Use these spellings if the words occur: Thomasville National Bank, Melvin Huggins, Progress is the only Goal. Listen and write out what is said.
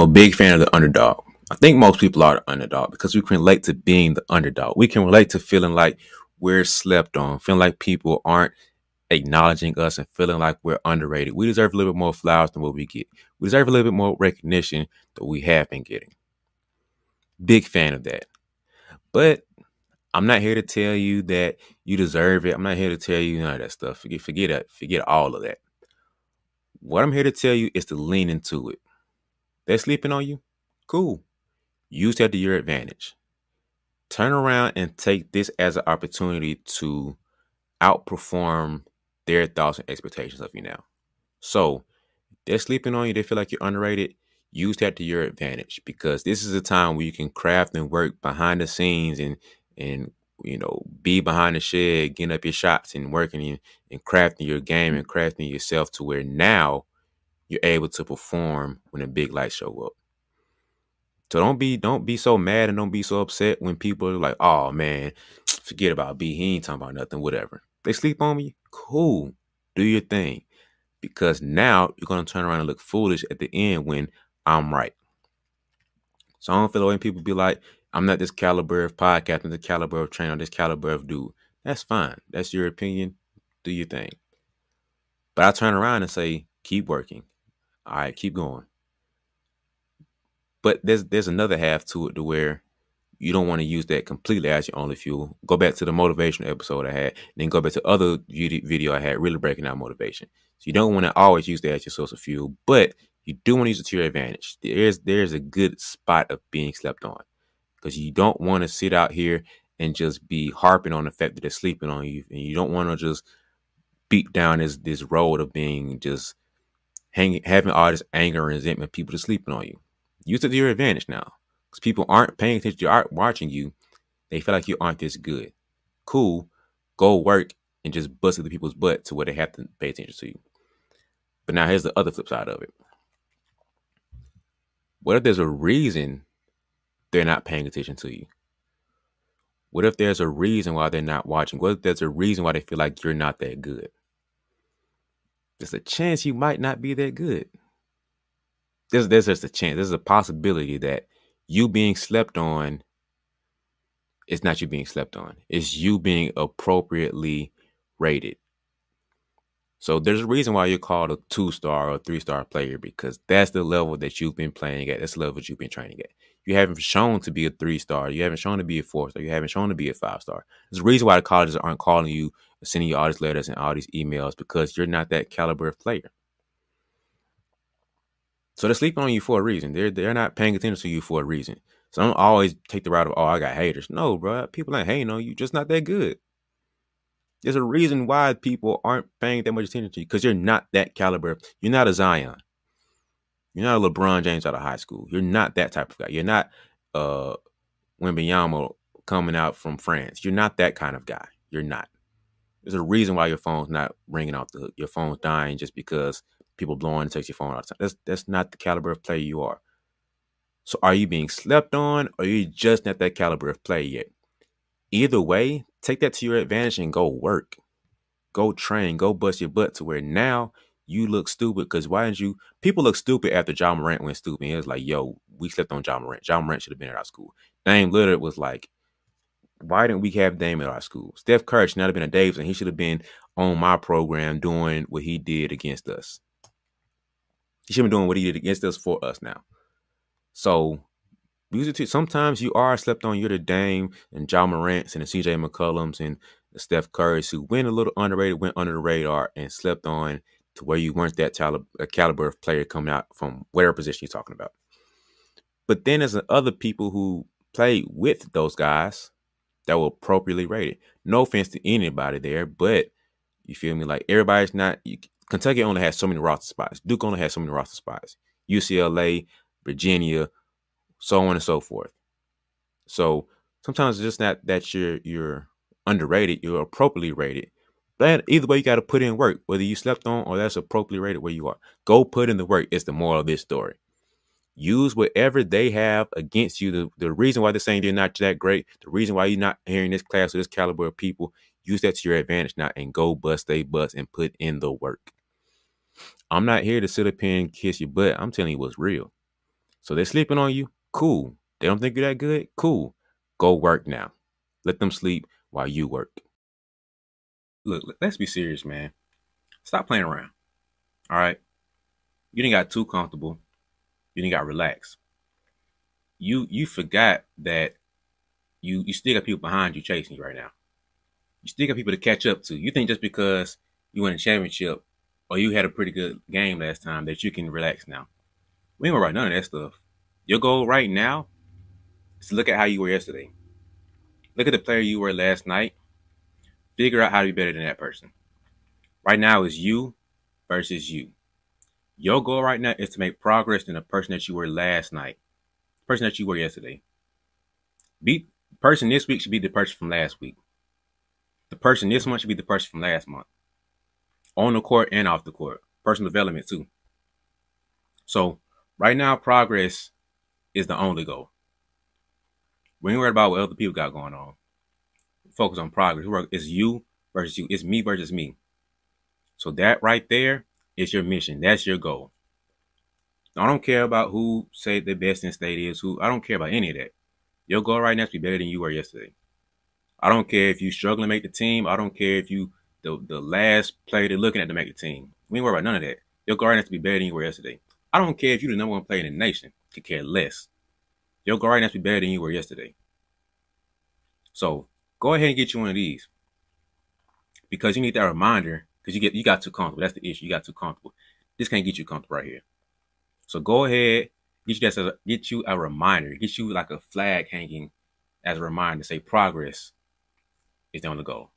I'm a big fan of the underdog. I think most people are the underdog because we can relate to being the underdog. We can relate to feeling like we're slept on, feeling like people aren't acknowledging us and feeling like we're underrated. We deserve a little bit more flowers than what we get. We deserve a little bit more recognition than we have been getting. Big fan of that. But I'm not here to tell you that you deserve it. I'm not here to tell you none of that stuff. Forget all of that. What I'm here to tell you is to lean into it. They're sleeping on you? Cool. Use that to your advantage. Turn around and take this as an opportunity to outperform their thoughts and expectations of you now. So they're sleeping on you. They feel like you're underrated. Use that to your advantage, because this is a time where you can craft and work behind the scenes and you know, be behind the shed, getting up your shots and working and crafting your game and crafting yourself to where now you're able to perform when the big lights show up. So don't be so mad and don't be so upset when people are like, oh man, forget about B. He ain't talking about nothing, whatever. They sleep on me. Cool. Do your thing. Because now you're going to turn around and look foolish at the end when I'm right. So I don't feel like when people be like, I'm not this caliber of podcast, I'm this caliber of trainer, I'm this caliber of dude. That's fine. That's your opinion. Do your thing. But I turn around and say, keep working. All right, keep going. But there's another half to it to where you don't want to use that completely as your only fuel. Go back to the motivational episode I had, then go back to other video I had really breaking out motivation. So you don't want to always use that as your source of fuel, but you do want to use it to your advantage. There's a good spot of being slept on, because you don't want to sit out here and just be harping on the fact that they're sleeping on you. And you don't want to just beat down this road of being just having all this anger and resentment, people just sleeping on you. Use it to your advantage now, because people aren't paying attention, aren't watching you. They feel like you aren't this good. Cool. Go work and just bust the people's butt to where they have to pay attention to you. But now here's the other flip side of it. What if there's a reason they're not paying attention to you? What if there's a reason why they're not watching? What if there's a reason why they feel like you're not that good? There's a chance you might not be that good. There's just a chance. There's a possibility that you being slept on, it's not you being slept on. It's you being appropriately rated. So there's a reason why you're called a 2-star or 3-star player, because that's the level that you've been playing at. That's the level that you've been training at. You haven't shown to be a 3-star. You haven't shown to be a 4-star. You haven't shown to be a 5-star. There's a reason why the colleges aren't calling you, sending you all these letters and all these emails, because you're not that caliber of player. So they're sleeping on you for a reason. They're not paying attention to you for a reason. So don't always take the route of, oh, I got haters. No, bro. People ain't hating on you. Just not that good. There's a reason why people aren't paying that much attention to you, because you're not that caliber. You're not a Zion. You're not a LeBron James out of high school. You're not that type of guy. You're not Wembanyama coming out from France. You're not that kind of guy. You're not. There's a reason why your phone's not ringing off the hook. Your phone's dying just because people blowing and text your phone all the time. That's not the caliber of player you are. So are you being slept on, or are you just not that caliber of player yet? Either way, take that to your advantage and go work. Go train. Go bust your butt to where now you look stupid, because why didn't you? People look stupid after Ja Morant went stupid. It was like, yo, we slept on Ja Morant. Ja Morant should have been at our school. Dame Lillard was like, why didn't we have Dame at our school? Steph Curry should not have been at Dave's, and he should have been on my program doing what he did against us. He should have been doing what he did against us for us now. So sometimes you are slept on. You're the Dame and Ja Morant and the C.J. McCollums and the Steph Currys who went a little underrated, went under the radar, and slept on to where you weren't that caliber of player coming out from whatever position you're talking about. But then there's the other people who played with those guys that were appropriately rated. No offense to anybody there, but you feel me? Like everybody's not. Kentucky only has so many roster spots. Duke only has so many roster spots. UCLA, Virginia, so on and so forth. So sometimes it's just not that you're underrated, you're appropriately rated. But either way, you got to put in work, whether you slept on or that's appropriately rated where you are. Go put in the work is the moral of this story. Use whatever they have against you. The reason why they're saying you're not that great, the reason why you're not hearing this class or this caliber of people, use that to your advantage now and go bust they butts and put in the work. I'm not here to sit up here and kiss your butt. I'm telling you what's real. So they're sleeping on you. Cool. They don't think you're that good. Cool. Go work now. Let them sleep while you work. Look, let's be serious, man. Stop playing around. All right? You didn't got too comfortable. You didn't got relaxed. You forgot that you still got people behind you chasing you right now. You still got people to catch up to. You think just because you won a championship or you had a pretty good game last time that you can relax now. We ain't gonna write none of that stuff. Your goal right now is to look at how you were yesterday. Look at the player you were last night. Figure out how to be better than that person. Right now is you versus you. Your goal right now is to make progress than the person that you were last night. The person that you were yesterday. The person this week should be the person from last week. The person this month should be the person from last month. On the court and off the court. Personal development too. So right now, progress is the only goal. We ain't worried about what other people got going on. Focus on progress. It's you versus you. It's me versus me. So that right there is your mission. That's your goal. I don't care about who say the best in state is. I don't care about any of that. Your goal right now is to be better than you were yesterday. I don't care if you struggling to make the team. I don't care if you the last player they're looking at to make the team. We ain't worried about none of that. Your goal right now is to be better than you were yesterday. I don't care if you're the number one player in the nation. Could care less. Your goal right now is to be better than you were yesterday. So go ahead and get you one of these because you need that reminder because you got too comfortable. That's the issue. You got too comfortable. This can't get you comfortable right here. So go ahead, get you a reminder, get you like a flag hanging as a reminder to say progress is the only goal.